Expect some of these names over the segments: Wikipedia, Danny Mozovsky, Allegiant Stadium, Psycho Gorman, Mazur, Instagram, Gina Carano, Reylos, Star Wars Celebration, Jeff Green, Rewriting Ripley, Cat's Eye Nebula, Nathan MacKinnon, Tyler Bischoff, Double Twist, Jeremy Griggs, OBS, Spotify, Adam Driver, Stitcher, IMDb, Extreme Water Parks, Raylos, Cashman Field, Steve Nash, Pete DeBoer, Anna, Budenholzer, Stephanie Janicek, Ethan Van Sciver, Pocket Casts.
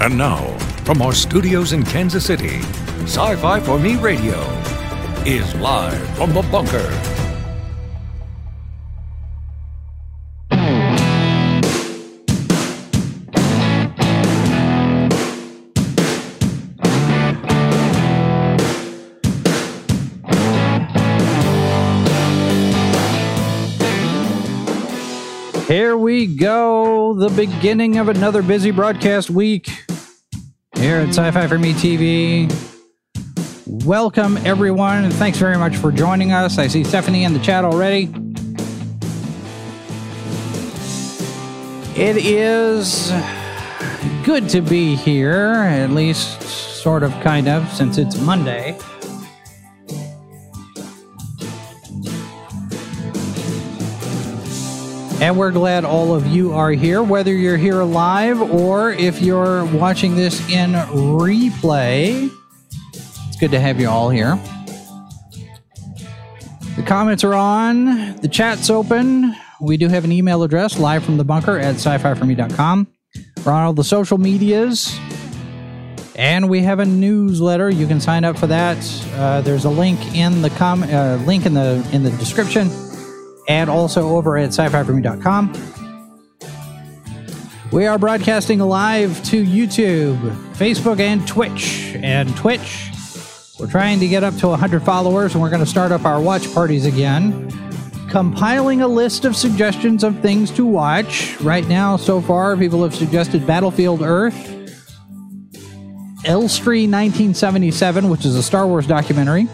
And now, from our studios in Kansas City, Sci-Fi for Me Radio is live from the bunker. Here we go, the beginning of another busy broadcast week here at Sci-Fi for Me TV. Welcome, everyone, and thanks very much for joining us. I see Stephanie in the chat already. It is good to be here, at least sort of, kind of, since it's Monday. And we're glad all of you are here, whether you're here live or if you're watching this in replay. It's good to have you all here. The comments are on. The chat's open. We do have an email address, livefromthebunker at scififorme.com. We're on all the social medias. And we have a newsletter. You can sign up for that. There's a link in the link in the description. And also over at SciFiForMe.com. We are broadcasting live to YouTube, Facebook, and Twitch. We're trying to get up to 100 followers, and we're going to start up our watch parties again. Compiling a list of suggestions of things to watch. Right now, so far, people have suggested Battlefield Earth, Elstree 1977, which is a Star Wars documentary.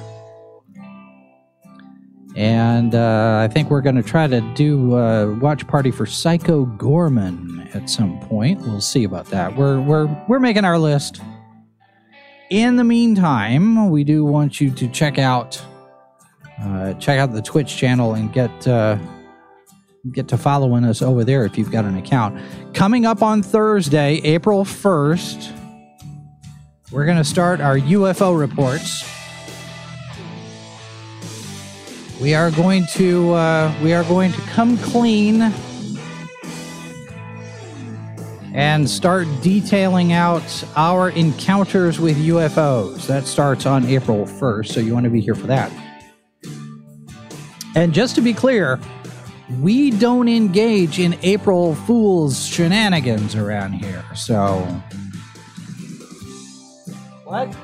And I think we're going to try to do a watch party for Psycho Gorman at some point. We'll see about that. We're making our list. In the meantime, we do want you to check out the Twitch channel and get to following us over there if you've got an account. Coming up on Thursday, April 1st, we're going to start our UFO reports. We are going to come clean and start detailing out our encounters with UFOs. That starts on April 1st, so you want to be here for that. And just to be clear, we don't engage in April Fool's shenanigans around here. So, what?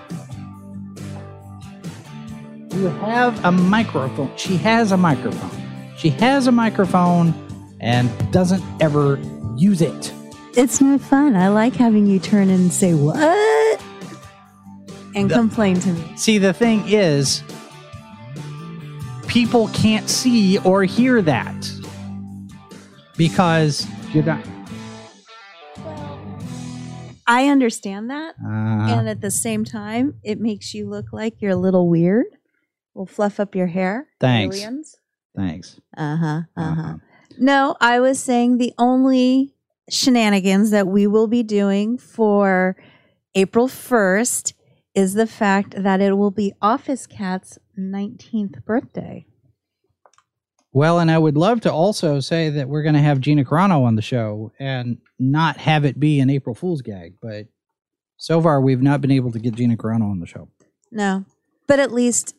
You have a microphone. She has a microphone. She has a microphone and doesn't ever use it. It's no fun. I like having you turn in and say, what? And complain to me. See, the thing is, people can't see or hear that because you're not. I understand that. And at the same time, it makes you look like you're a little weird. We'll fluff up your hair. Thanks. Aliens. Thanks. Uh-huh. Uh-huh. Uh-huh. No, I was saying the only shenanigans that we will be doing for April 1st is the fact that it will be Office Cat's 19th birthday. Well, and I would love to also say that we're going to have Gina Carano on the show and not have it be an April Fool's gag, but so far we've not been able to get Gina Carano on the show. No, but at least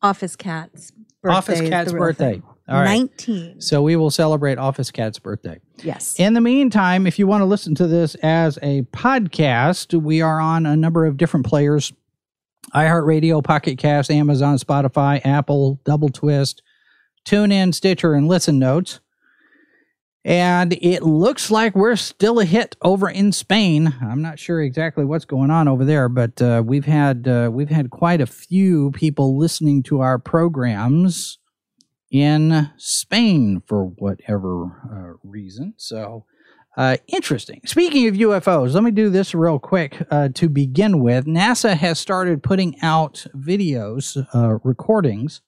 Office Cat's birthday. Office Cat's birthday. All right. 19. So we will celebrate Office Cat's birthday. Yes. In the meantime, if you want to listen to this as a podcast, we are on a number of different players. iHeartRadio, Pocket Casts, Amazon, Spotify, Apple, Double Twist, TuneIn, Stitcher, and Listen Notes. And it looks like we're still a hit over in Spain. I'm not sure exactly what's going on over there, but we've had quite a few people listening to our programs in Spain for whatever reason. So interesting. Speaking of UFOs, let me do this real quick to begin with. NASA has started putting out videos, recordings,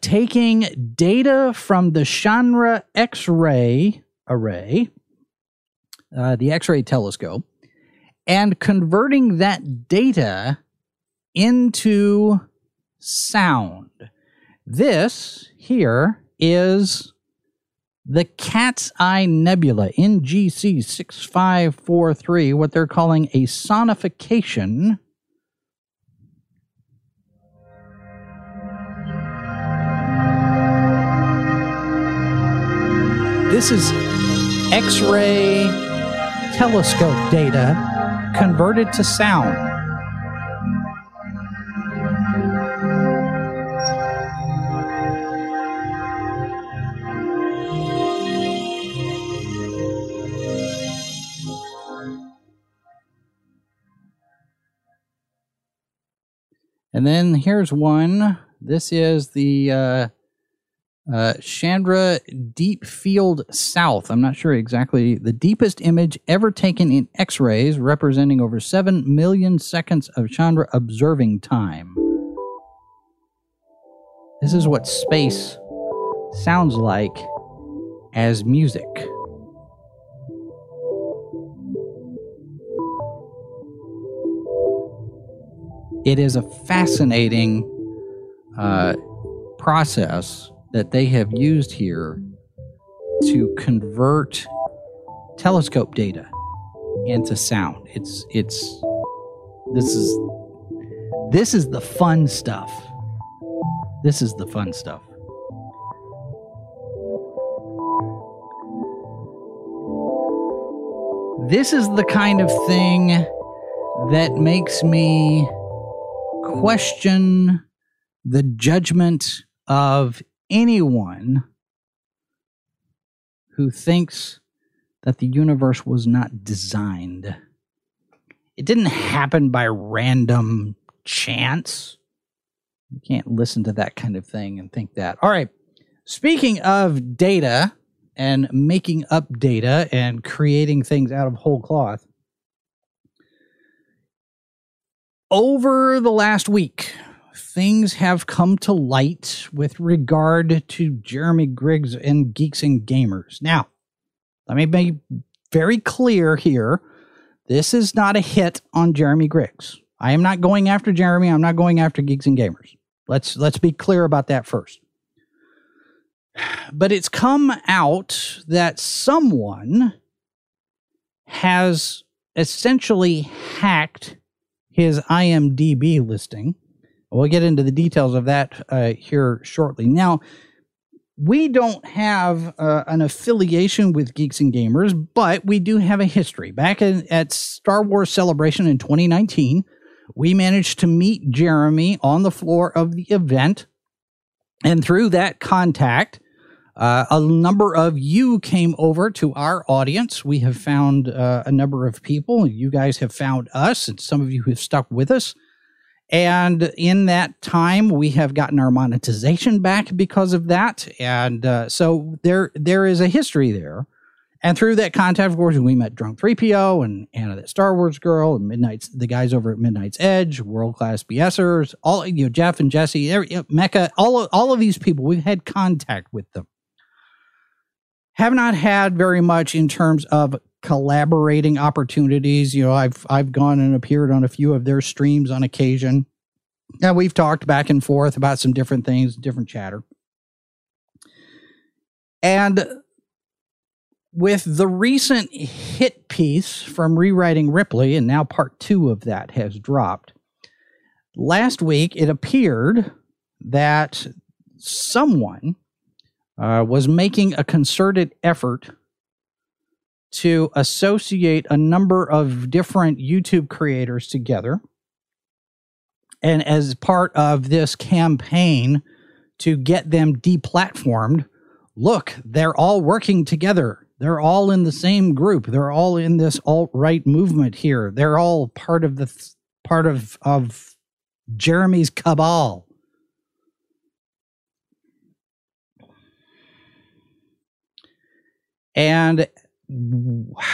taking data from the Chandra X-ray array, the X-ray telescope, and converting that data into sound. This here is the Cat's Eye Nebula, NGC 6543, what they're calling a sonification . This is X-ray telescope data converted to sound. And then here's one. This is the Chandra Deep Field South. I'm not sure exactly. The deepest image ever taken in X-rays, representing over 7 million seconds of Chandra observing time. This is what space sounds like as music. It is a fascinating process that they have used here to convert telescope data into sound. This is the fun stuff. This is the fun stuff. This is the kind of thing that makes me question the judgment of anyone who thinks that the universe was not designed. It didn't happen by random chance. You can't listen to that kind of thing and think that. All right. Speaking of data and making up data and creating things out of whole cloth, over the last week, things have come to light with regard to Jeremy Griggs and Geeks and Gamers. Now, let me be very clear here. This is not a hit on Jeremy Griggs. I am not going after Jeremy. I'm not going after Geeks and Gamers. Let's be clear about that first. But it's come out that someone has essentially hacked his IMDb listing. We'll get into the details of that here shortly. Now, we don't have an affiliation with Geeks and Gamers, but we do have a history. Back at Star Wars Celebration in 2019, we managed to meet Jeremy on the floor of the event. And through that contact, a number of you came over to our audience. We have found a number of people. You guys have found us, and some of you have stuck with us. And in that time, we have gotten our monetization back because of that. And so there is a history there. And through that contact, of course, we met Drunk 3PO and Anna, that Star Wars girl, and the guys over at Midnight's Edge, world-class BSers, all, you know, Jeff and Jesse, Mecca, all of these people, we've had contact with them. Have not had very much in terms of collaborating opportunities. You know, I've gone and appeared on a few of their streams on occasion. Now, we've talked back and forth about some different things, different chatter. And with the recent hit piece from Rewriting Ripley, and now part 2 of that has dropped, last week it appeared that someone was making a concerted effort to associate a number of different YouTube creators together. And as part of this campaign to get them deplatformed, look, they're all working together. They're all in the same group. They're all in this alt-right movement here. They're all part of the part of Jeremy's cabal. And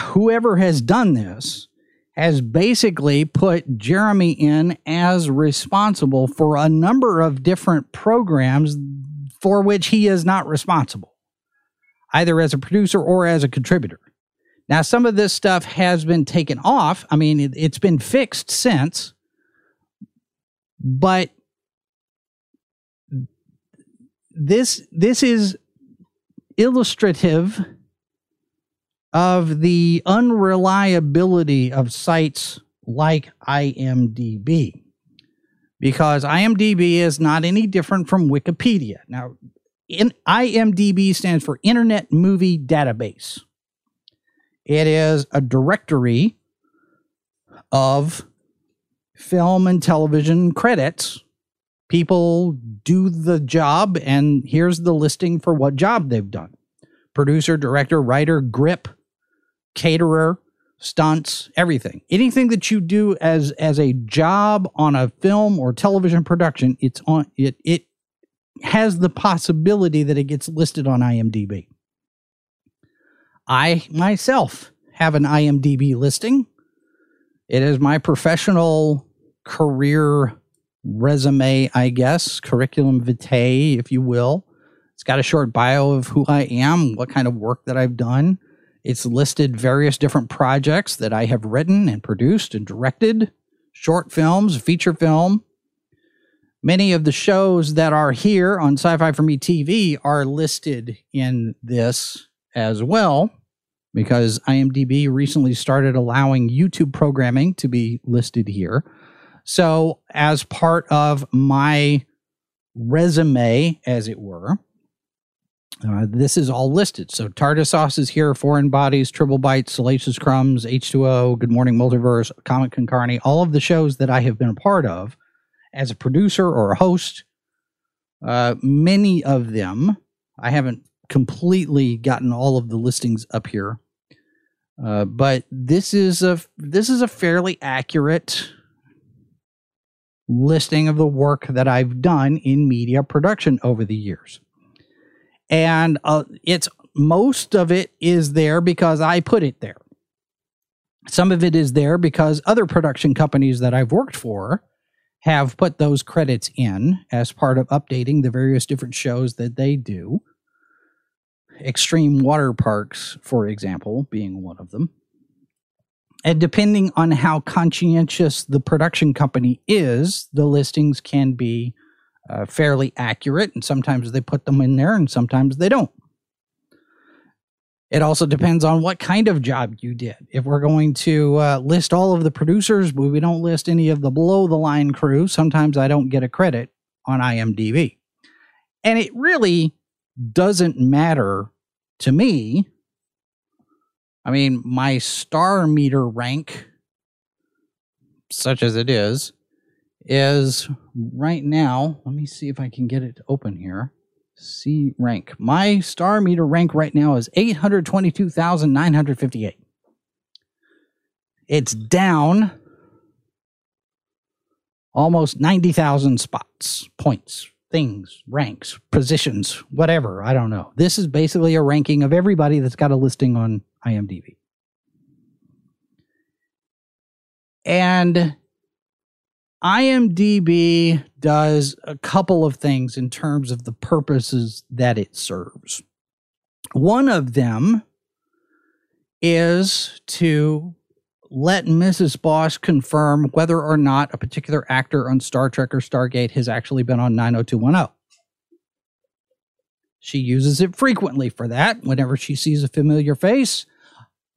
whoever has done this has basically put Jeremy in as responsible for a number of different programs for which he is not responsible, either as a producer or as a contributor. Now, some of this stuff has been taken off. I mean, it's been fixed since, but this is illustrative of the unreliability of sites like IMDb, because IMDb is not any different from Wikipedia. Now, IMDb stands for Internet Movie Database. It is a directory of film and television credits. People do the job, and here's the listing for what job they've done. Producer, director, writer, grip, caterer, stunts, everything. Anything that you do as a job on a film or television production, it's on it. It has the possibility that it gets listed on IMDb. I myself have an IMDb listing. It is my professional career resume, I guess, curriculum vitae, if you will. It's got a short bio of who I am, what kind of work that I've done. It's listed various different projects that I have written and produced and directed, short films, feature film. Many of the shows that are here on Sci-Fi for Me TV are listed in this as well, because IMDb recently started allowing YouTube programming to be listed here. So as part of my resume, as it were, this is all listed. So Tardis Sauce is here, Foreign Bodies, Triple Bites, Salacious Crumbs, H2O, Good Morning Multiverse, Comic Con Carney, all of the shows that I have been a part of as a producer or a host. Many of them, I haven't completely gotten all of the listings up here, but this is a fairly accurate listing of the work that I've done in media production over the years. And it's most of it is there because I put it there. Some of it is there because other production companies that I've worked for have put those credits in as part of updating the various different shows that they do. Extreme Water Parks, for example, being one of them. And depending on how conscientious the production company is, the listings can be fairly accurate, and sometimes they put them in there and sometimes they don't. It also depends on what kind of job you did. If we're going to list all of the producers, but we don't list any of the below-the-line crew, sometimes I don't get a credit on IMDb. And it really doesn't matter to me. I mean, my star meter rank, such as it is right now. Let me see if I can get it open here. C rank. My star meter rank right now is 822,958. It's down almost 90,000 spots, points, things, ranks, positions, whatever. I don't know. This is basically a ranking of everybody that's got a listing on IMDb. And IMDb does a couple of things in terms of the purposes that it serves. One of them is to let Mrs. Boss confirm whether or not a particular actor on Star Trek or Stargate has actually been on 90210. She uses it frequently for that. Whenever she sees a familiar face,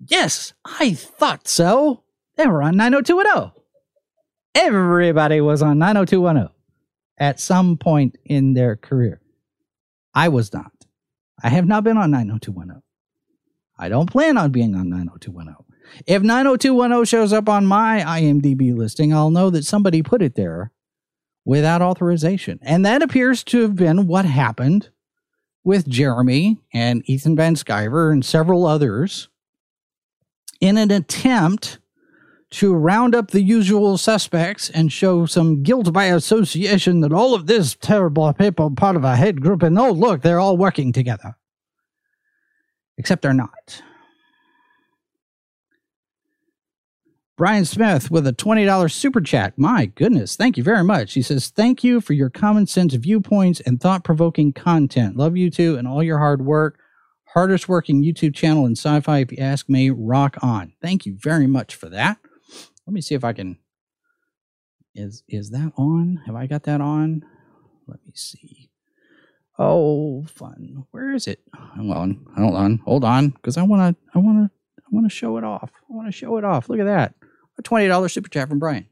yes, I thought so. They were on 90210. Everybody was on 90210 at some point in their career. I was not. I have not been on 90210. I don't plan on being on 90210. If 90210 shows up on my IMDb listing, I'll know that somebody put it there without authorization. And that appears to have been what happened with Jeremy and Ethan Van Sciver and several others in an attempt to round up the usual suspects and show some guilt by association that all of this terrible people part of a hate group, and oh, look, they're all working together. Except they're not. Brian Smith with a $20 super chat. My goodness, thank you very much. He says, thank you for your common sense viewpoints and thought-provoking content. Love you too and all your hard work. Hardest working YouTube channel in sci-fi, if you ask me. Rock on. Thank you very much for that. Let me see if I can. Is that on? Have I got that on? Let me see. Oh, fun. Where is it? Hold on, because I want to show it off. Look at that. A $20 super chat from Brian.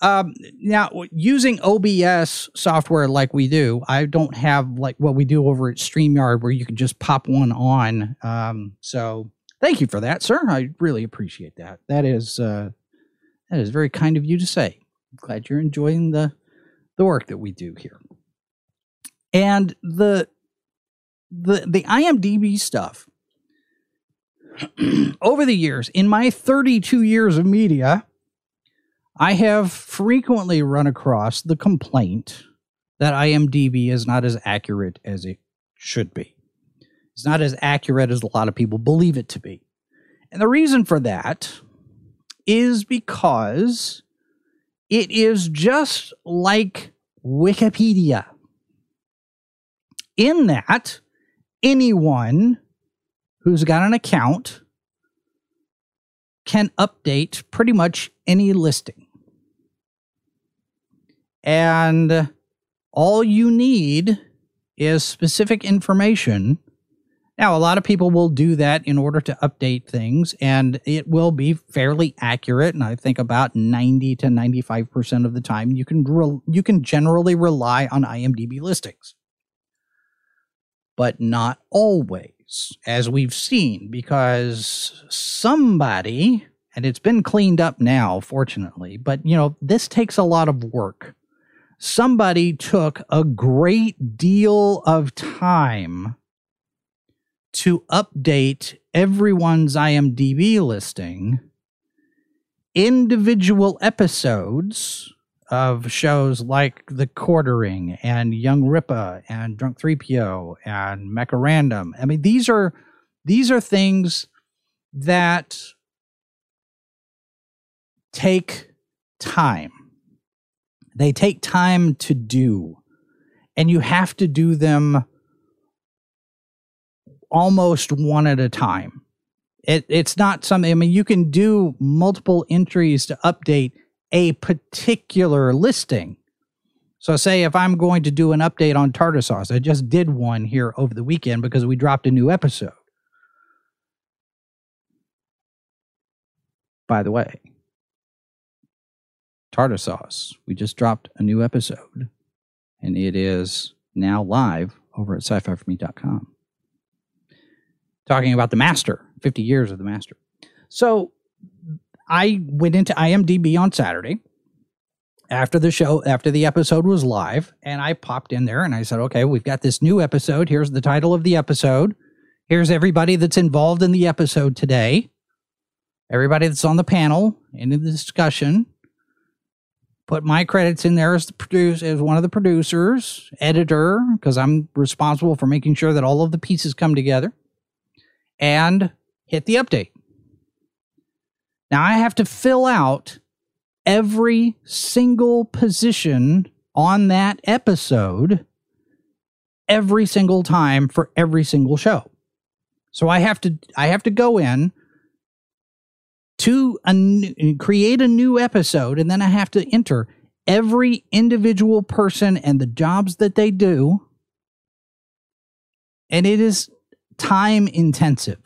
Now, using OBS software like we do, I don't have like what we do over at StreamYard where you can just pop one on. So thank you for that, sir. I really appreciate that. That is very kind of you to say. I'm glad you're enjoying the work that we do here. And the IMDb stuff over the years, in my 32 years of media, I have frequently run across the complaint that IMDb is not as accurate as it should be. It's not as accurate as a lot of people believe it to be. And the reason for that is because it is just like Wikipedia, in that anyone who's got an account can update pretty much any listing. And all you need is specific information. Now, a lot of people will do that in order to update things, and it will be fairly accurate. And I think about 90 to 95% of the time, you can generally rely on IMDb listings. But not always, as we've seen, because somebody, and it's been cleaned up now, fortunately, but, you know, this takes a lot of work. Somebody took a great deal of time to update everyone's IMDb listing, individual episodes of shows like The Quartering and Young Rippa and Drunk 3PO and Macarandum. I mean, these are things that take time. They take time to do, and you have to do them almost one at a time. It's not something, I mean, you can do multiple entries to update a particular listing. So say if I'm going to do an update on Tardis Sauce, I just did one here over the weekend because we dropped a new episode. By the way, Tardis Sauce, we just dropped a new episode, and it is now live over at SciFiForMe.com. Talking about The Master, 50 years of The Master. So I went into IMDb on Saturday after the show, after the episode was live, and I popped in there and I said, okay, we've got this new episode. Here's the title of the episode. Here's everybody that's involved in the episode today. Everybody that's on the panel and in the discussion. Put my credits in there as the producer, as one of the producers, editor, because I'm responsible for making sure that all of the pieces come together, and hit the update. Now, I have to fill out every single position on that episode every single time for every single show. So I have to go in to create a new episode, and then I have to enter every individual person and the jobs that they do. And it is time intensive.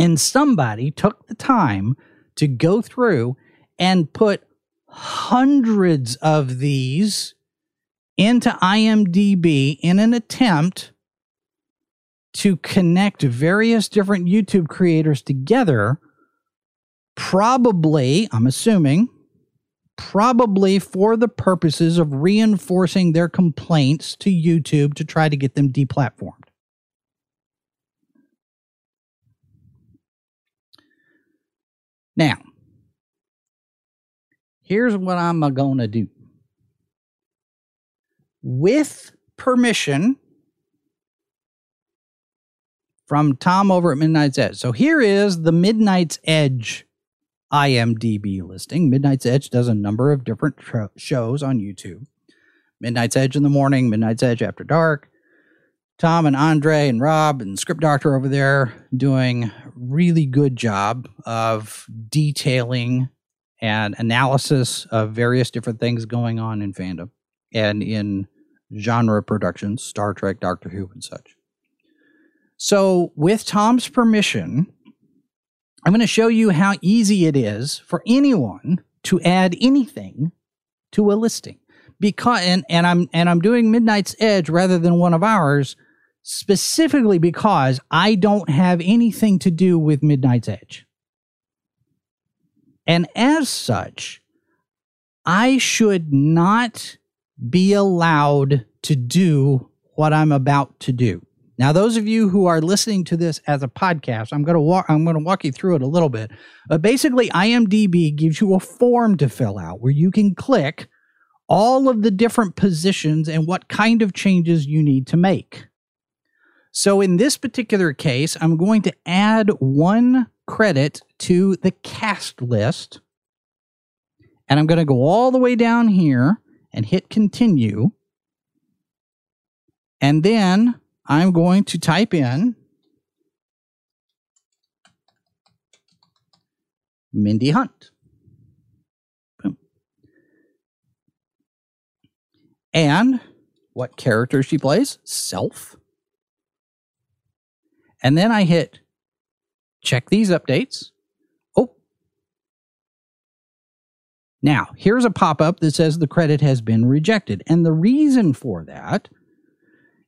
And somebody took the time to go through and put hundreds of these into IMDb in an attempt to connect various different YouTube creators together, probably, I'm assuming, probably for the purposes of reinforcing their complaints to YouTube to try to get them deplatformed. Now, here's what I'm going to do. With permission from Tom over at Midnight's Edge. So here is the Midnight's Edge IMDb listing. Midnight's Edge does a number of different shows on YouTube. Midnight's Edge in the morning, Midnight's Edge after dark. Tom and Andre and Rob and Script Doctor over there doing a really good job of detailing and analysis of various different things going on in fandom and in genre productions, Star Trek, Doctor Who, and such. So with Tom's permission, I'm going to show you how easy it is for anyone to add anything to a listing. Because and I'm doing Midnight's Edge rather than one of ours specifically because I don't have anything to do with Midnight's Edge. And as such, I should not be allowed to do what I'm about to do. Now, those of you who are listening to this as a podcast, I'm going to walk you through it a little bit. But basically, IMDb gives you a form to fill out where you can click all of the different positions and what kind of changes you need to make. So in this particular case, I'm going to add one credit to the cast list. And I'm going to go all the way down here and hit continue. And then I'm going to type in Mindy Hunt. And what character she plays, self. And then I hit check these updates. Oh. Now, here's a pop-up that says the credit has been rejected. And the reason for that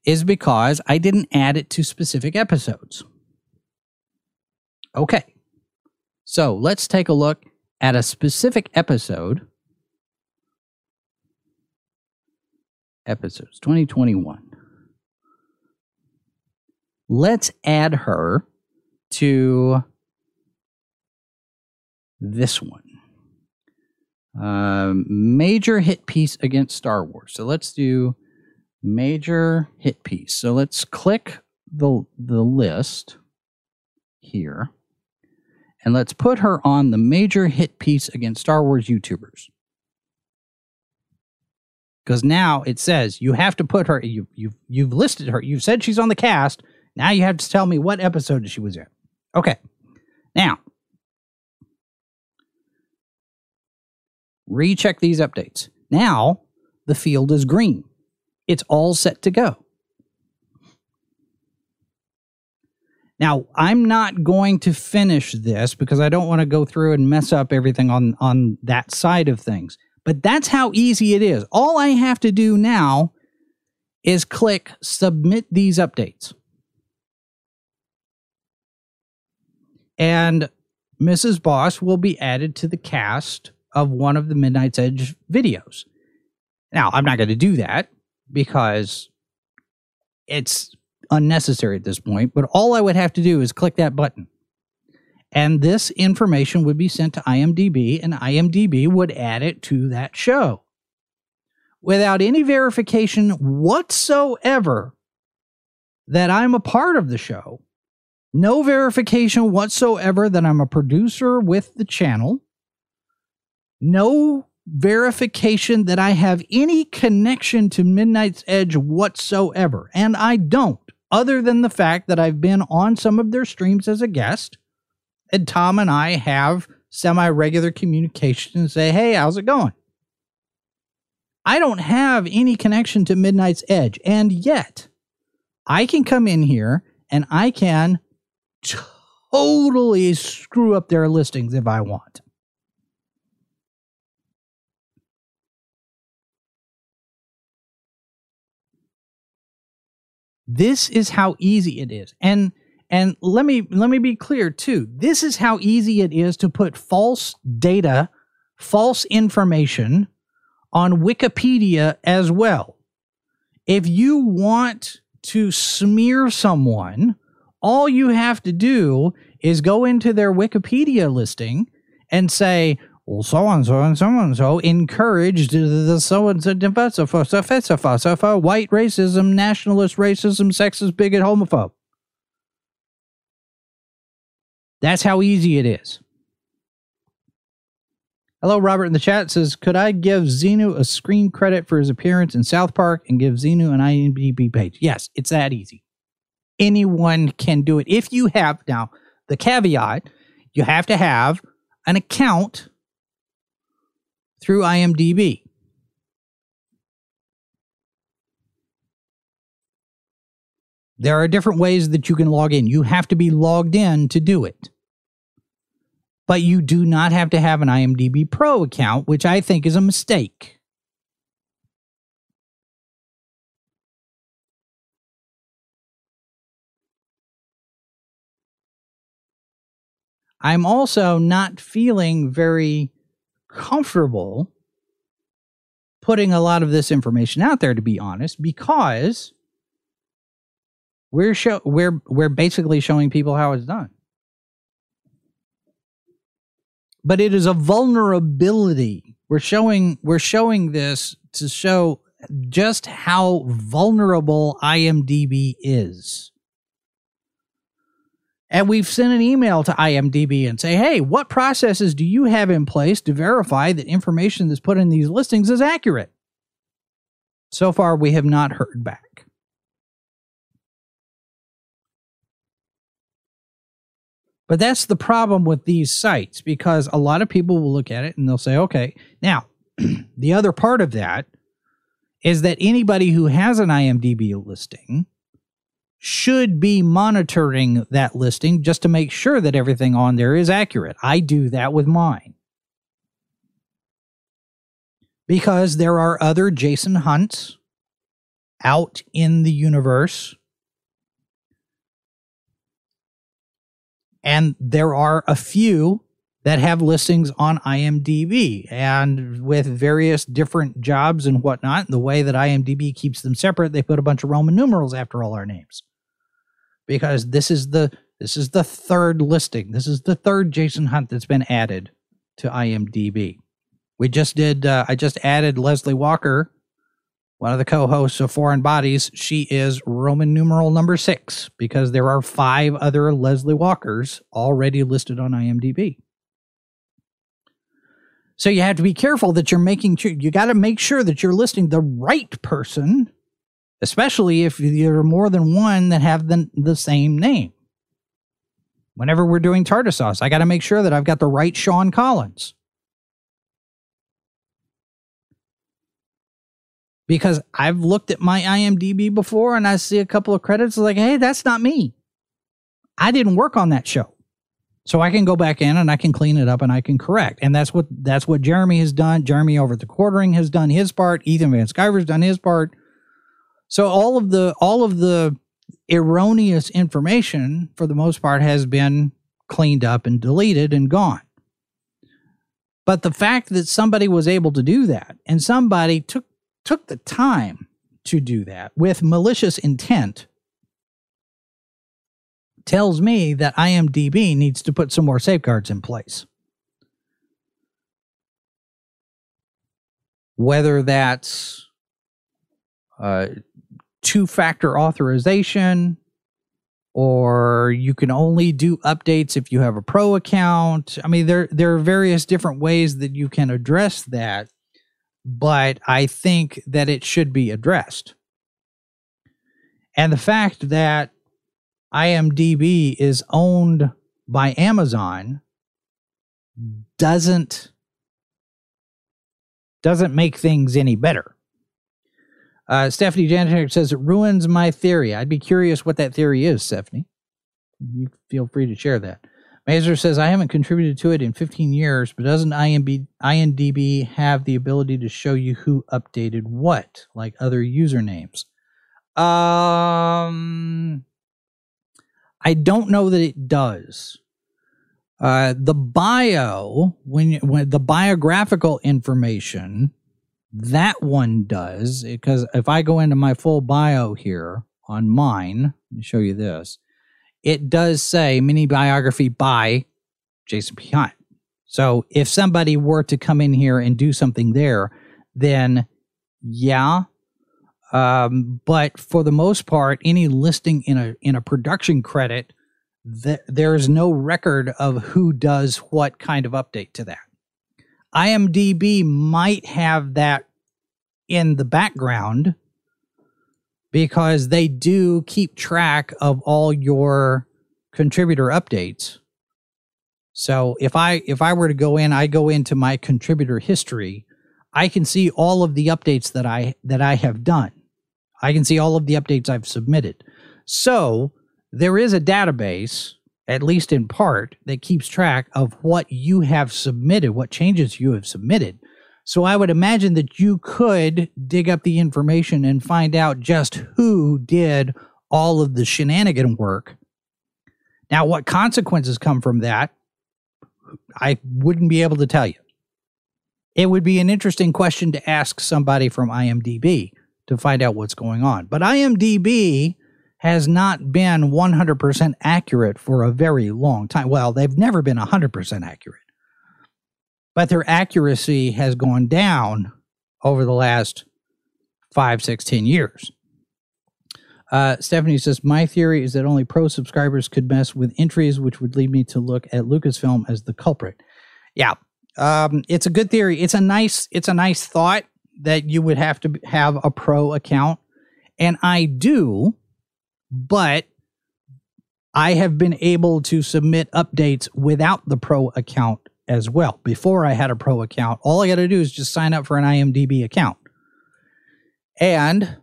is because I didn't add it to specific episodes. Okay. So let's take a look at a specific episode. Episodes 2021. Let's add her to this one. Major hit piece against Star Wars. So let's do major hit piece. So let's click the list here. And let's put her on the major hit piece against Star Wars YouTubers. Because now it says you have to put her, you've listed her, you've said she's on the cast, now you have to tell me what episode she was in. Okay, now, recheck these updates. Now, the field is green. It's all set to go. Now, I'm not going to finish this because I don't want to go through and mess up everything on that side of things. But that's how easy it is. All I have to do now is click submit these updates. And Mrs. Boss will be added to the cast of one of the Midnight's Edge videos. Now, I'm not going to do that because it's unnecessary at this point. But all I would have to do is click that button. And this information would be sent to IMDb, and IMDb would add it to that show. Without any verification whatsoever that I'm a part of the show, no verification whatsoever that I'm a producer with the channel, no verification that I have any connection to Midnight's Edge whatsoever. And I don't, other than the fact that I've been on some of their streams as a guest. And Tom and I have semi-regular communication and say, hey, how's it going? I don't have any connection to Midnight's Edge. And yet, I can come in here and I can totally screw up their listings if I want. This is how easy it is. And let me be clear, too. This is how easy it is to put false data, false information on Wikipedia as well. If you want to smear someone, all you have to do is go into their Wikipedia listing and say, well, so-and-so and so-and-so encouraged the so-and-so white racism, nationalist racism, sexist, bigot, homophobe. That's how easy it is. Hello, Robert in the chat says, could I give Xenu a screen credit for his appearance in South Park and give Xenu an IMDb page? Yes, it's that easy. Anyone can do it. If you have, now, the caveat, you have to have an account through IMDb. There are different ways that you can log in. You have to be logged in to do it. But you do not have to have an IMDb Pro account, which I think is a mistake. I'm also not feeling very comfortable putting a lot of this information out there, to be honest, because we're basically showing people how it's done. But it is a vulnerability. We're showing this to show just how vulnerable IMDb is. And we've sent an email to IMDb and say, hey, what processes do you have in place to verify that information that's put in these listings is accurate? So far, we have not heard back. But that's the problem with these sites, because a lot of people will look at it and they'll say, okay. Now, the other part of that is that anybody who has an IMDb listing should be monitoring that listing just to make sure that everything on there is accurate. I do that with mine. Because there are other Jason Hunts out in the universe. And there are a few that have listings on IMDb. And with various different jobs and whatnot, the way that IMDb keeps them separate, they put a bunch of Roman numerals after all our names. Because this is the third listing. This is the third Jason Hunt that's been added to IMDb. We just did. I just added Leslie Walker, one of the co-hosts of Foreign Bodies. She is Roman numeral number 6 because there are 5 other Leslie Walkers already listed on IMDb. So you have to be careful that you're making sure. You got to make sure that you're listing the right person. Especially if there are more than one that have the same name. Whenever we're doing Tardis Sauce, I got to make sure that I've got the right Sean Collins. Because I've looked at my IMDb before and I see a couple of credits like, hey, that's not me. I didn't work on that show. So I can go back in and I can clean it up and I can correct. And that's what Jeremy has done. Jeremy over at The Quartering has done his part. Ethan Van Sciver has done his part. So all of the erroneous information, for the most part, has been cleaned up and deleted and gone. But the fact that somebody was able to do that, and somebody took the time to do that with malicious intent, tells me that IMDb needs to put some more safeguards in place. Whether that's two-factor authorization, or you can only do updates if you have a pro account. I mean, there are various different ways that you can address that, but I think that it should be addressed. And the fact that IMDb is owned by Amazon doesn't make things any better. Stephanie Janicek says, it ruins my theory. I'd be curious what that theory is, Stephanie. You feel free to share that. Mazer says, I haven't contributed to it in 15 years, but doesn't IMDb have the ability to show you who updated what, like other usernames? I don't know that it does. The bio, when the biographical information... That one does, because if I go into my full bio here on mine, let me show you this. It does say mini biography by Jason P. Hunt. So if somebody were to come in here and do something there, then yeah. But for the most part, any listing in a production credit, there's no record of who does what kind of update to that. IMDb might have that in the background because they do keep track of all your contributor updates. So if I were to go in, I go into my contributor history, I can see all of the updates that I have done. I can see all of the updates I've submitted. So there is a database, at least in part, that keeps track of what you have submitted, what changes you have submitted. So I would imagine that you could dig up the information and find out just who did all of the shenanigan work. Now, what consequences come from that, I wouldn't be able to tell you. It would be an interesting question to ask somebody from IMDb to find out what's going on. But IMDb has not been 100% accurate for a very long time. Well, they've never been 100% accurate. But their accuracy has gone down over the last 5, 6, 10 years. Stephanie says, my theory is that only pro subscribers could mess with entries, which would lead me to look at Lucasfilm as the culprit. Yeah, it's a good theory. It's a nice thought that you would have to have a pro account. And I do, but I have been able to submit updates without the pro account as well. Before I had a pro account, all I got to do is just sign up for an IMDb account. And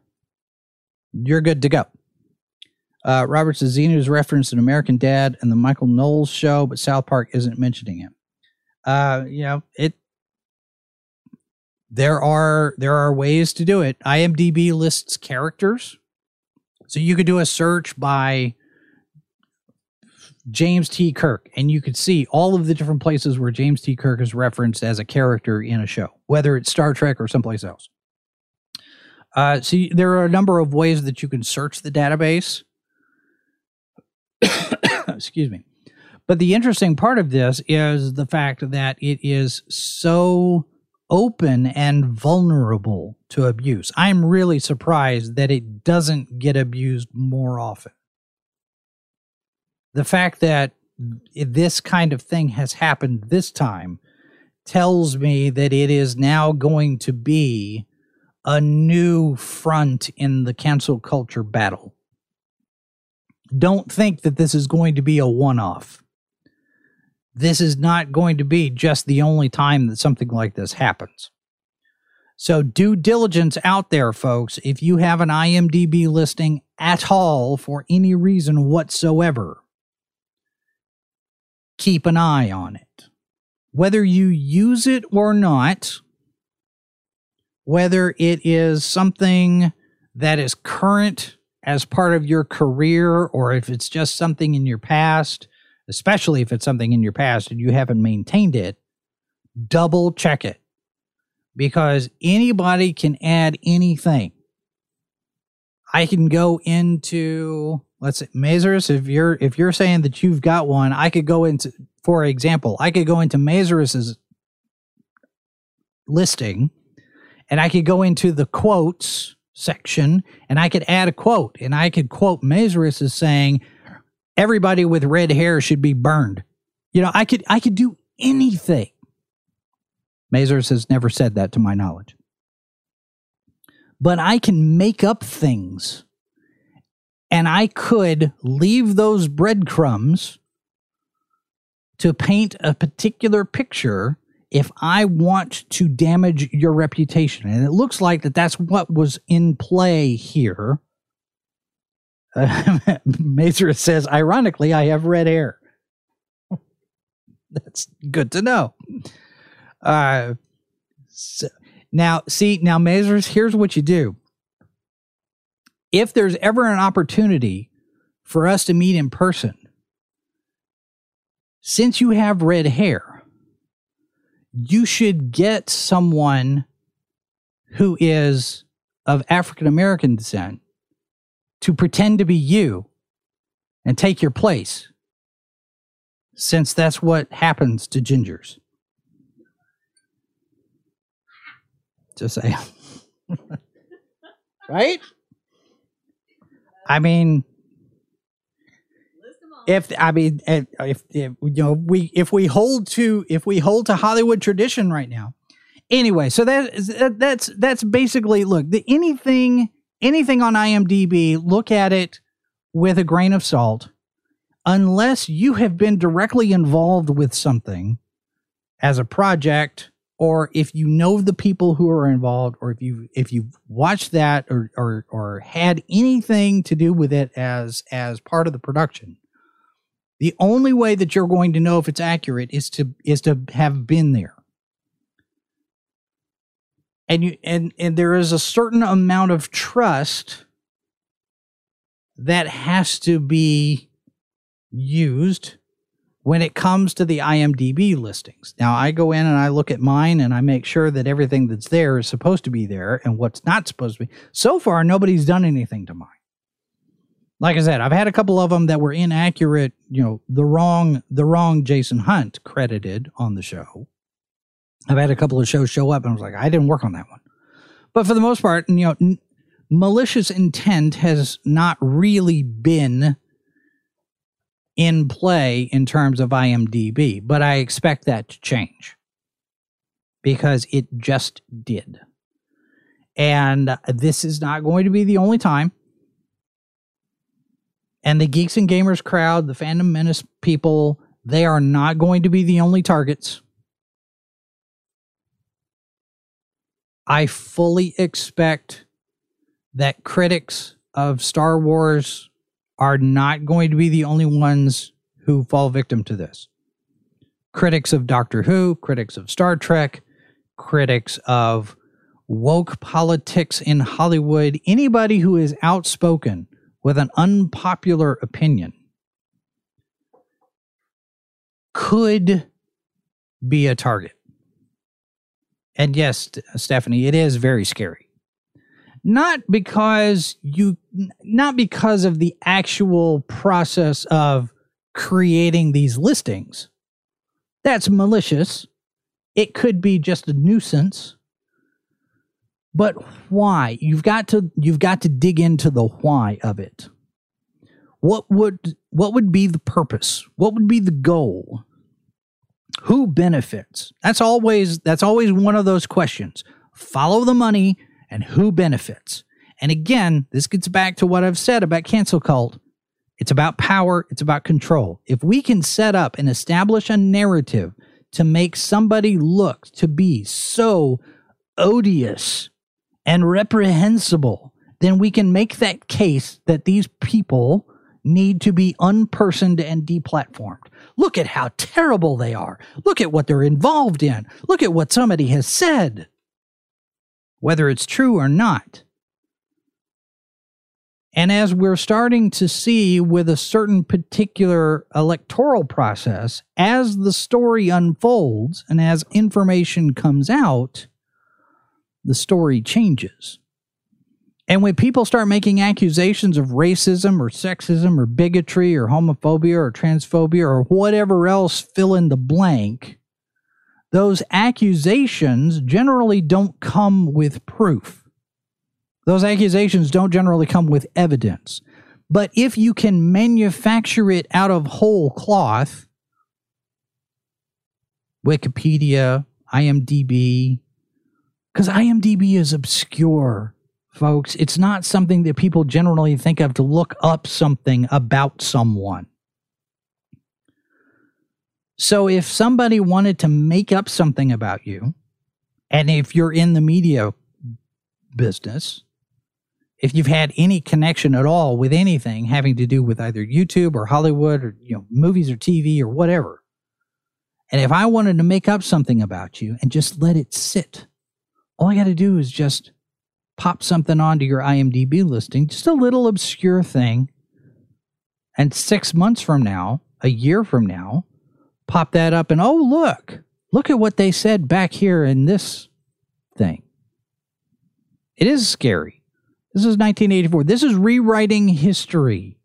you're good to go. Robert says, Zenu's referenced in American Dad and the Michael Knowles show, but South Park isn't mentioning him. There are ways to do it. IMDb lists characters. So you could do a search by James T. Kirk, and you could see all of the different places where James T. Kirk is referenced as a character in a show, whether it's Star Trek or someplace else. There are a number of ways that you can search the database. Excuse me. But the interesting part of this is the fact that it is so open and vulnerable to abuse. I'm really surprised that it doesn't get abused more often. The fact that this kind of thing has happened this time tells me that it is now going to be a new front in the cancel culture battle. Don't think that this is going to be a one-off. This is not going to be just the only time that something like this happens. So due diligence out there, folks. If you have an IMDb listing at all for any reason whatsoever, keep an eye on it. Whether you use it or not, whether it is something that is current as part of your career, or if it's just something in your past, especially if it's something in your past and you haven't maintained it, double check it. Because anybody can add anything. I can go into, let's say, Mazurus, if you're saying that you've got one, I could go into, for example, I could go into Mazurus's listing, and I could go into the quotes section, and I could add a quote, and I could quote Mazurus as saying, everybody with red hair should be burned. You know, I could do anything. Mazurus has never said that to my knowledge. But I can make up things, and I could leave those breadcrumbs to paint a particular picture if I want to damage your reputation. And it looks like that's what was in play here. Mazur says, ironically, I have red hair. That's good to know. Now, Mazur, here's what you do. If there's ever an opportunity for us to meet in person, since you have red hair, you should get someone who is of African-American descent to pretend to be you and take your place, since that's what happens to gingers. Just saying. Right? I mean, if we hold to Hollywood tradition right now, anyway. So that's basically, look, anything on IMDb, look at it with a grain of salt, unless you have been directly involved with something as a project or if you know the people who are involved, or if you've watched that or had anything to do with it as part of the production, the only way that you're going to know if it's accurate is to have been there. And there is a certain amount of trust that has to be used when it comes to the IMDb listings. Now, I go in and I look at mine and I make sure that everything that's there is supposed to be there and what's not supposed to be. So far, nobody's done anything to mine. Like I said, I've had a couple of them that were inaccurate, you know, the wrong Jason Hunt credited on the show. I've had a couple of shows show up and I was like, I didn't work on that one. But for the most part, you know, malicious intent has not really been in play in terms of IMDb, but I expect that to change because it just did. And this is not going to be the only time. And the Geeks and Gamers crowd, the Phantom Menace people, they are not going to be the only targets. I fully expect that critics of Star Wars are not going to be the only ones who fall victim to this. Critics of Doctor Who, critics of Star Trek, critics of woke politics in Hollywood, anybody who is outspoken with an unpopular opinion could be a target. And yes, Stephanie, it is very scary. Not because of the actual process of creating these listings. That's malicious. It could be just a nuisance. But why? You've got to dig into the why of it. What would be the purpose? What would be the goal? Who benefits? That's always one of those questions. Follow the money. And who benefits? And again, this gets back to what I've said about cancel cult. It's about power. It's about control. If we can set up and establish a narrative to make somebody look to be so odious and reprehensible, then we can make that case that these people need to be unpersoned and deplatformed. Look at how terrible they are. Look at what they're involved in. Look at what somebody has said. Whether it's true or not. And as we're starting to see with a certain particular electoral process, as the story unfolds and as information comes out, the story changes. And when people start making accusations of racism or sexism or bigotry or homophobia or transphobia or whatever else, fill in the blank, those accusations generally don't come with proof. Those accusations don't generally come with evidence. But if you can manufacture it out of whole cloth, Wikipedia, IMDb, because IMDb is obscure, folks. It's not something that people generally think of to look up something about someone. So if somebody wanted to make up something about you, and if you're in the media business, if you've had any connection at all with anything having to do with either YouTube or Hollywood or, you know, movies or TV or whatever, and if I wanted to make up something about you and just let it sit, all I got to do is just pop something onto your IMDb listing, just a little obscure thing, and 6 months from now, a year from now, pop that up and, oh, look at what they said back here in this thing. It is scary. This is 1984. This is rewriting history.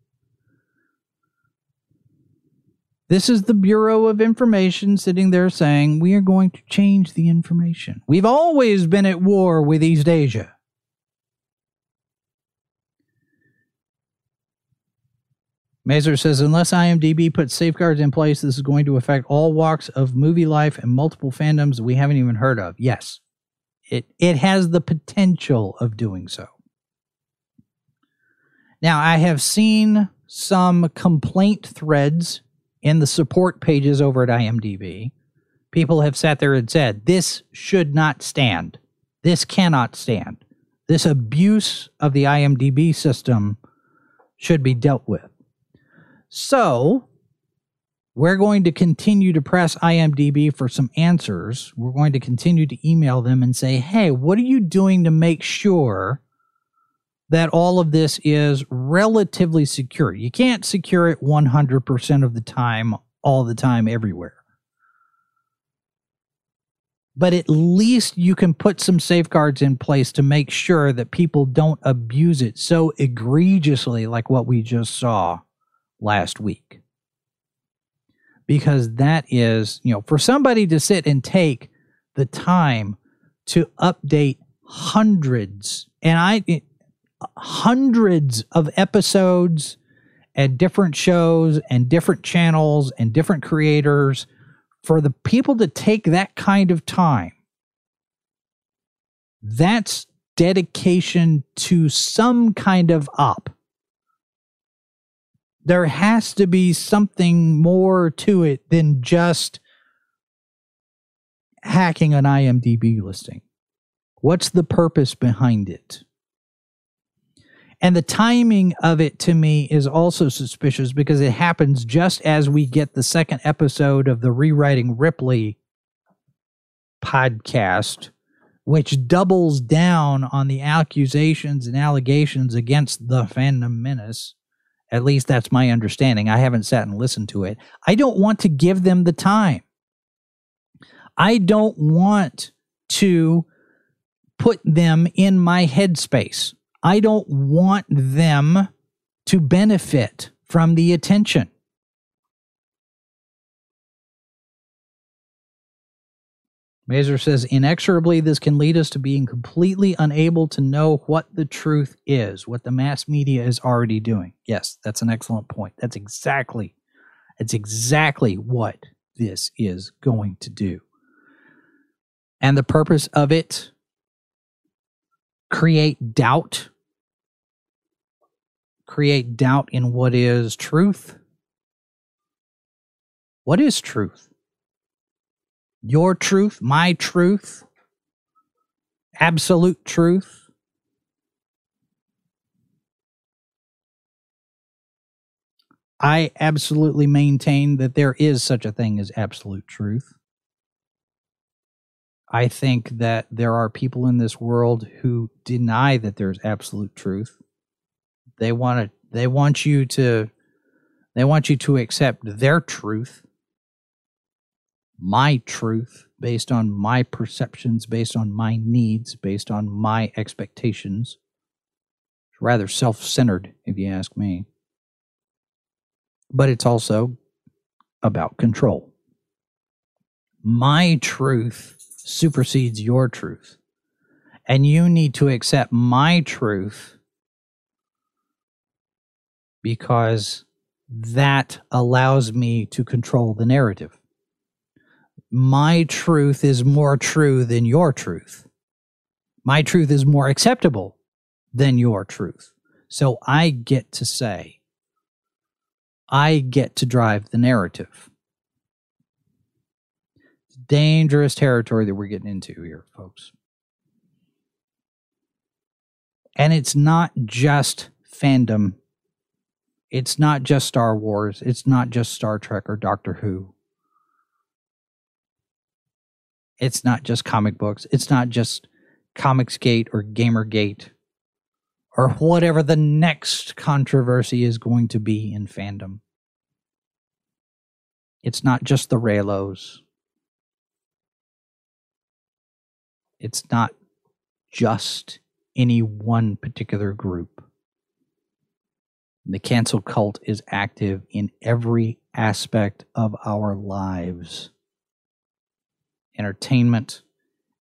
This is the Bureau of Information sitting there saying, we are going to change the information. We've always been at war with East Asia. Mazur says, unless IMDb puts safeguards in place, this is going to affect all walks of movie life and multiple fandoms that we haven't even heard of. Yes, it has the potential of doing so. Now, I have seen some complaint threads in the support pages over at IMDb. people have sat there and said, this should not stand. This cannot stand. This abuse of the IMDb system should be dealt with. So we're going to continue to press IMDb for some answers. We're going to continue to email them and say, hey, what are you doing to make sure that all of this is relatively secure? You can't secure it 100% of the time, all the time, everywhere. But at least you can put some safeguards in place to make sure that people don't abuse it so egregiously like what we just saw last week. Because that is, you know, for somebody to sit and take the time to update hundreds of episodes and different shows and different channels and different creators, for the people to take that kind of time, that's dedication to some kind of op. There has to be something more to it than just hacking an IMDb listing. What's the purpose behind it? And the timing of it, to me, is also suspicious because it happens just as we get the second episode of the Rewriting Ripley podcast, which doubles down on the accusations and allegations against the Phantom Menace. At least that's my understanding. I haven't sat and listened to it. I don't want to give them the time. I don't want to put them in my headspace. I don't want them to benefit from the attention. Mazur says, inexorably, this can lead us to being completely unable to know what the truth is, what the mass media is already doing. Yes, that's an excellent point. That's exactly what this is going to do. And the purpose of it, create doubt in what is truth. What is truth? Your truth, my truth, absolute truth. I absolutely maintain that there is such a thing as absolute truth. I think that there are people in this world who deny that there's absolute truth. They want you to accept their truth, my truth, based on my perceptions, based on my needs, based on my expectations. It's rather self-centered, if you ask me. But it's also about control. My truth supersedes your truth, and you need to accept my truth because that allows me to control the narrative. My truth is more true than your truth. My truth is more acceptable than your truth. So I get to say, I get to drive the narrative. Dangerous territory that we're getting into here, folks. And it's not just fandom. It's not just Star Wars. It's not just Star Trek or Doctor Who. It's not just comic books. It's not just Comicsgate or Gamergate or whatever the next controversy is going to be in fandom. It's not just the Raylos. It's not just any one particular group. The cancel cult is active in every aspect of our lives. Entertainment,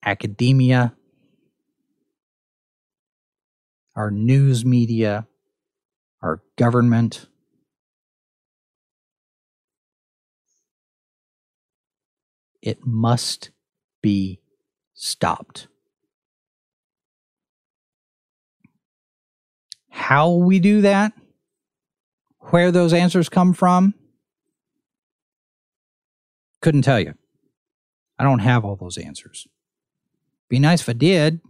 academia, our news media, our government. It must be stopped. How we do that, where those answers come from, couldn't tell you. I don't have all those answers. Be nice if I did.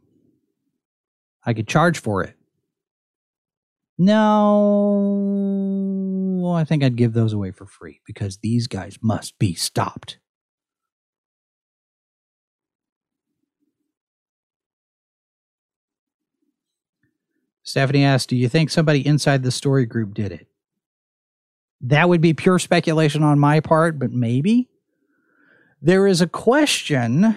I could charge for it. No, well, I think I'd give those away for free because these guys must be stopped. Stephanie asks, do you think somebody inside the story group did it? That would be pure speculation on my part, but maybe. There is a question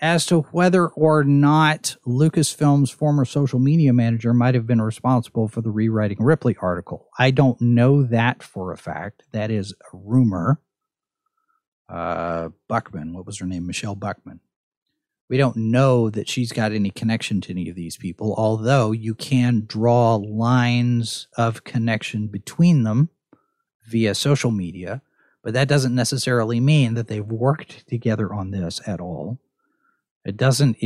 as to whether or not Lucasfilm's former social media manager might have been responsible for the Rewriting Ripley article. I don't know that for a fact. That is a rumor. Buckman, what was her name? Michelle Buckman. We don't know that she's got any connection to any of these people, although you can draw lines of connection between them via social media, but that doesn't necessarily mean that they've worked together on this at all. It doesn't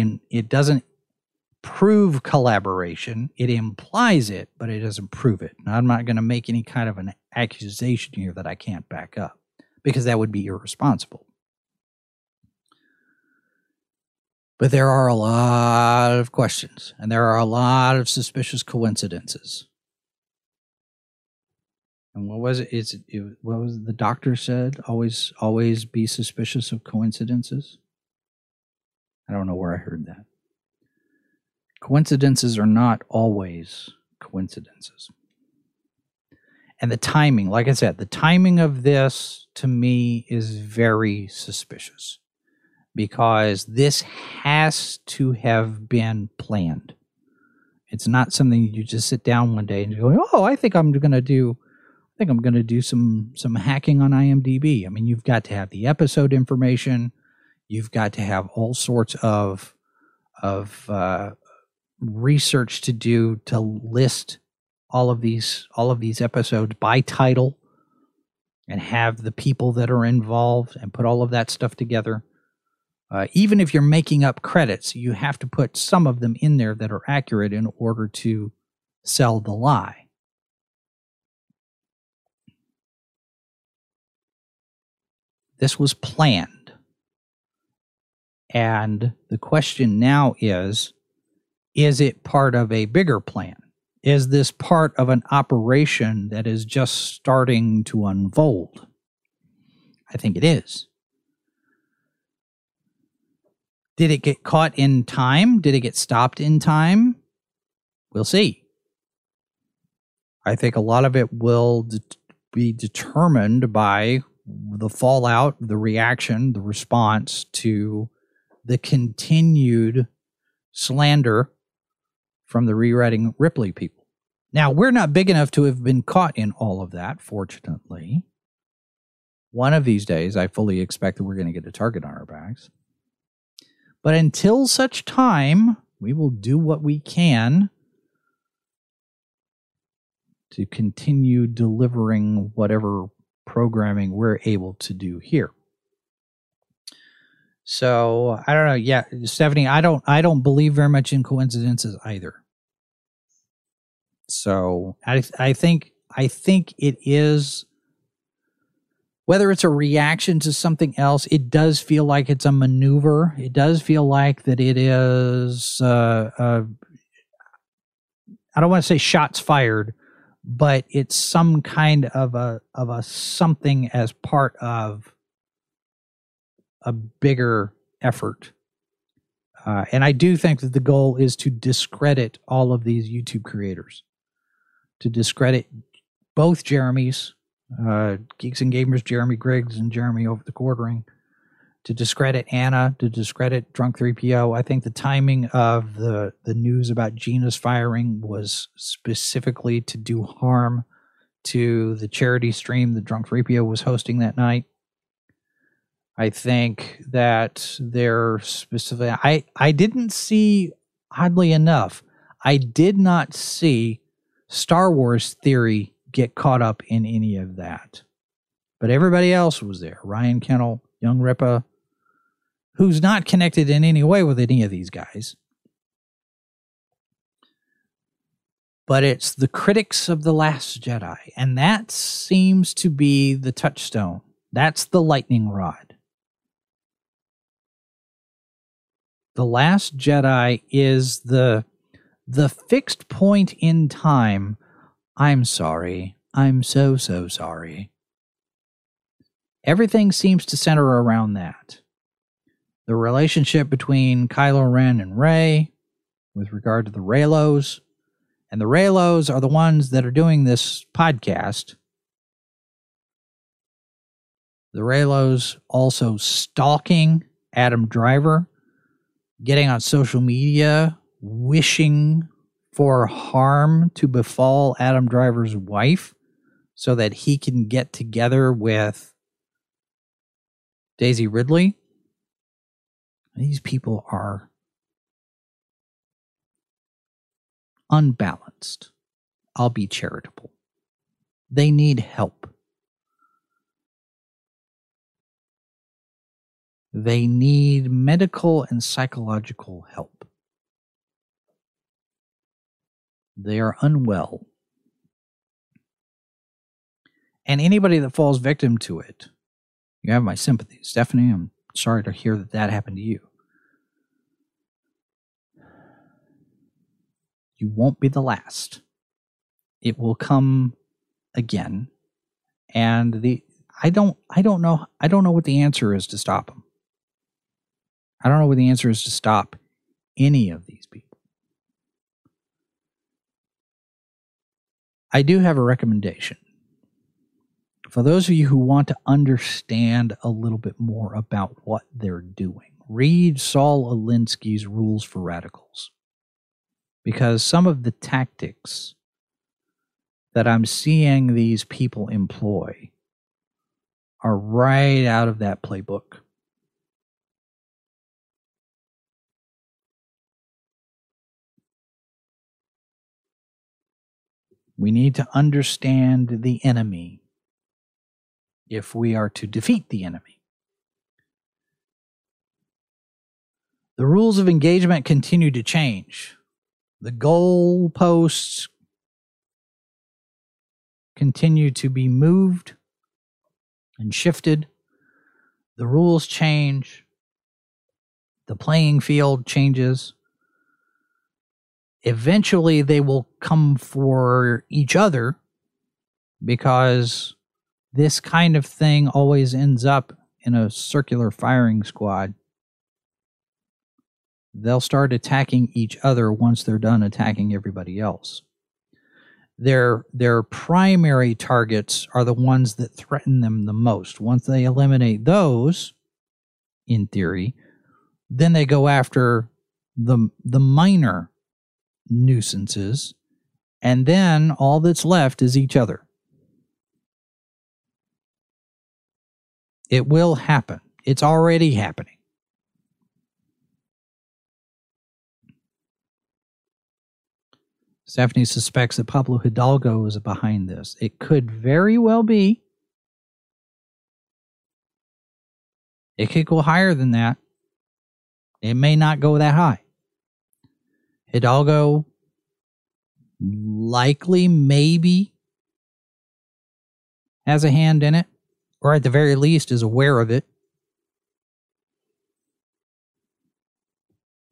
prove collaboration. It implies it, but it doesn't prove it. Now, I'm not going to make any kind of an accusation here that I can't back up because that would be irresponsible. But there are a lot of questions, and there are a lot of suspicious coincidences. And what was it? What was the doctor said? Always be suspicious of coincidences. I don't know where I heard that. Coincidences are not always coincidences. And the timing, like I said, the timing of this to me is very suspicious, because this has to have been planned. It's not something you just sit down one day and go, oh, I think I'm going to do some hacking on IMDb. I mean, you've got to have the episode information. You've got to have all sorts of research to do to list all of these episodes by title and have the people that are involved and put all of that stuff together. Even if you're making up credits, you have to put some of them in there that are accurate in order to sell the lie. This was planned. And the question now is it part of a bigger plan? Is this part of an operation that is just starting to unfold? I think it is. Did it get caught in time? Did it get stopped in time? We'll see. I think a lot of it will be determined by the fallout, the reaction, the response to the continued slander from the Rewriting Ripley people. Now, we're not big enough to have been caught in all of that, fortunately. One of these days, I fully expect that we're going to get a target on our backs. But until such time, we will do what we can to continue delivering whatever programming we're able to do here. So, I don't know. Yeah, Stephanie, I don't believe very much in coincidences either. So, I think it is, whether it's a reaction to something else, it does feel like it's a maneuver. It does feel like that it is, I don't want to say shots fired, but it's some kind of a something as part of a bigger effort. And I do think that the goal is to discredit all of these YouTube creators, to discredit both Jeremys, Geeks and Gamers, Jeremy Griggs and Jeremy over the Quartering, to discredit Anna, to discredit Drunk 3PO. I think the timing of the news about Gina's firing was specifically to do harm to the charity stream that Drunk 3PO was hosting that night. I think that they're specifically... I didn't see, oddly enough, I did not see Star Wars Theory get caught up in any of that. But everybody else was there. Ryan Kennel, Young Rippa, who's not connected in any way with any of these guys. But it's the critics of The Last Jedi, and that seems to be the touchstone. That's the lightning rod. The Last Jedi is the fixed point in time. I'm sorry. I'm so sorry. Everything seems to center around that. The relationship between Kylo Ren and Rey with regard to the Reylos. And the Reylos are the ones that are doing this podcast. The Reylos also stalking Adam Driver, getting on social media, wishing for harm to befall Adam Driver's wife so that he can get together with Daisy Ridley. These people are unbalanced. I'll be charitable. They need help. They need medical and psychological help. They are unwell. And anybody that falls victim to it, you have my sympathy. Stephanie, I'm sorry to hear that that happened to you. You won't be the last. It will come again. And I don't know what the answer is to stop them. I don't know what the answer is to stop any of these people. I do have a recommendation. For those of you who want to understand a little bit more about what they're doing, read Saul Alinsky's Rules for Radicals. Because some of the tactics that I'm seeing these people employ are right out of that playbook. We need to understand the enemy if we are to defeat the enemy. The rules of engagement continue to change. The goalposts continue to be moved and shifted. The rules change. The playing field changes. Eventually, they will come for each other because this kind of thing always ends up in a circular firing squad. They'll start attacking each other once they're done attacking everybody else. Their primary targets are the ones that threaten them the most. Once they eliminate those, in theory, then they go after the minor nuisances, and then all that's left is each other. It will happen. It's already happening. Stephanie suspects that Pablo Hidalgo is behind this. It could very well be. It could go higher than that. It may not go that high. Hidalgo likely, maybe, has a hand in it, or at the very least is aware of it.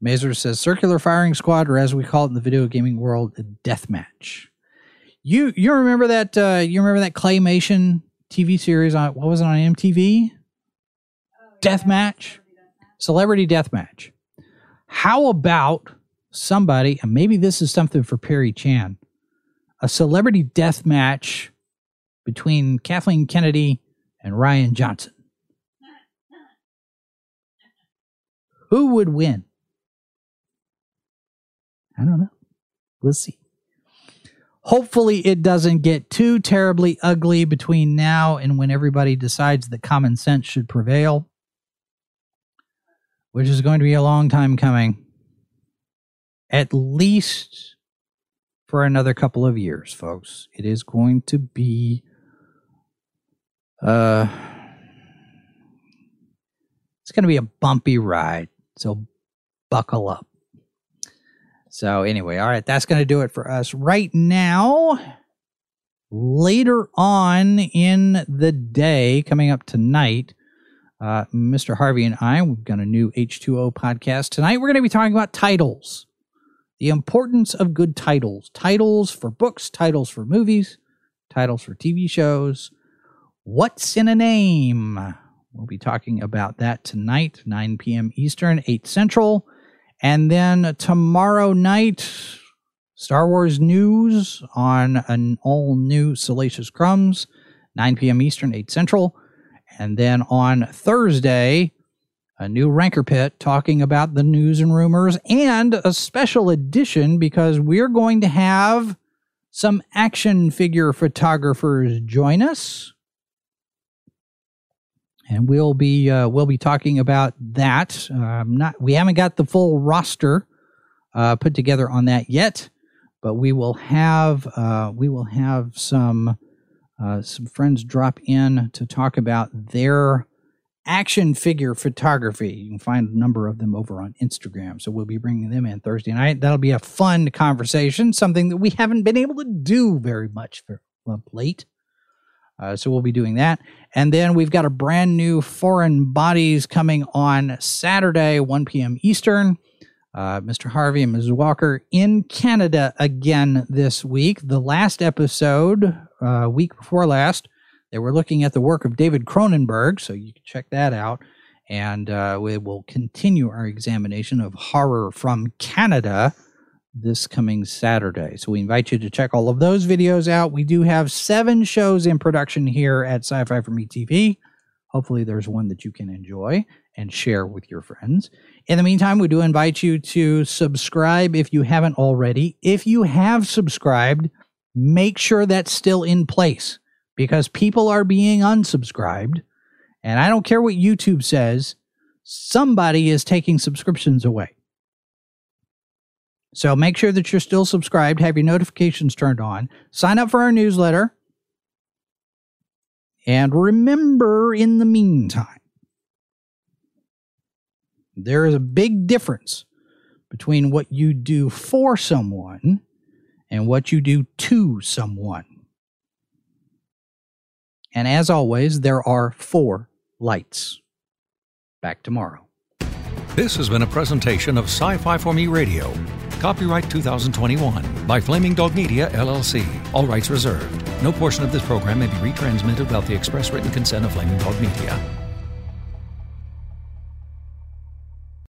Mazur says, circular firing squad, or as we call it in the video gaming world, a death match. You remember that? You remember that claymation TV series on, what was it, on MTV? Oh, death match, celebrity death match. How about somebody, and maybe this is something for Perry Chan, a celebrity death match between Kathleen Kennedy and Ryan Johnson? Who would win? I don't know. We'll see. Hopefully it doesn't get too terribly ugly between now and when everybody decides that common sense should prevail, which is going to be a long time coming, at least for another couple of years, folks. It is going to be it's going to be a bumpy ride, so buckle up. So anyway, all right, that's going to do it for us right now. Later on in the day, coming up tonight, Mr. Harvey and I, we've got a new H2O podcast. Tonight we're going to be talking about titles, the importance of good titles, titles for books, titles for movies, titles for TV shows. What's in a name? We'll be talking about that tonight, 9 p.m. Eastern, 8 Central. And then tomorrow night, Star Wars news on an all-new Salacious Crumbs, 9 p.m. Eastern, 8 Central. And then on Thursday, a new Ranker Pit talking about the news and rumors and a special edition because we're going to have some action figure photographers join us. And we'll be talking about that. We haven't got the full roster put together on that yet, but we will have some friends drop in to talk about their action figure photography. You can find a number of them over on Instagram. So we'll be bringing them in Thursday night. That'll be a fun conversation, something that we haven't been able to do very much for late. So we'll be doing that. And then we've got a brand new Foreign Bodies coming on Saturday, 1 p.m. Eastern. Mr. Harvey and Ms. Walker in Canada again this week. The last episode, week before last, they were looking at the work of David Cronenberg, so you can check that out. And we will continue our examination of horror from Canada this coming Saturday. So we invite you to check all of those videos out. We do have 7 shows in production here at Sci-Fi for Me TV. Hopefully there's one that you can enjoy and share with your friends. In the meantime, we do invite you to subscribe if you haven't already. If you have subscribed, make sure that's still in place because people are being unsubscribed. And I don't care what YouTube says, somebody is taking subscriptions away. So make sure that you're still subscribed, have your notifications turned on, sign up for our newsletter, and remember in the meantime, there is a big difference between what you do for someone and what you do to someone. And as always, there are 4 lights. Back tomorrow. This has been a presentation of Sci-Fi for Me Radio. Copyright 2021 by Flaming Dog Media, LLC. All rights reserved. No portion of this program may be retransmitted without the express written consent of Flaming Dog Media.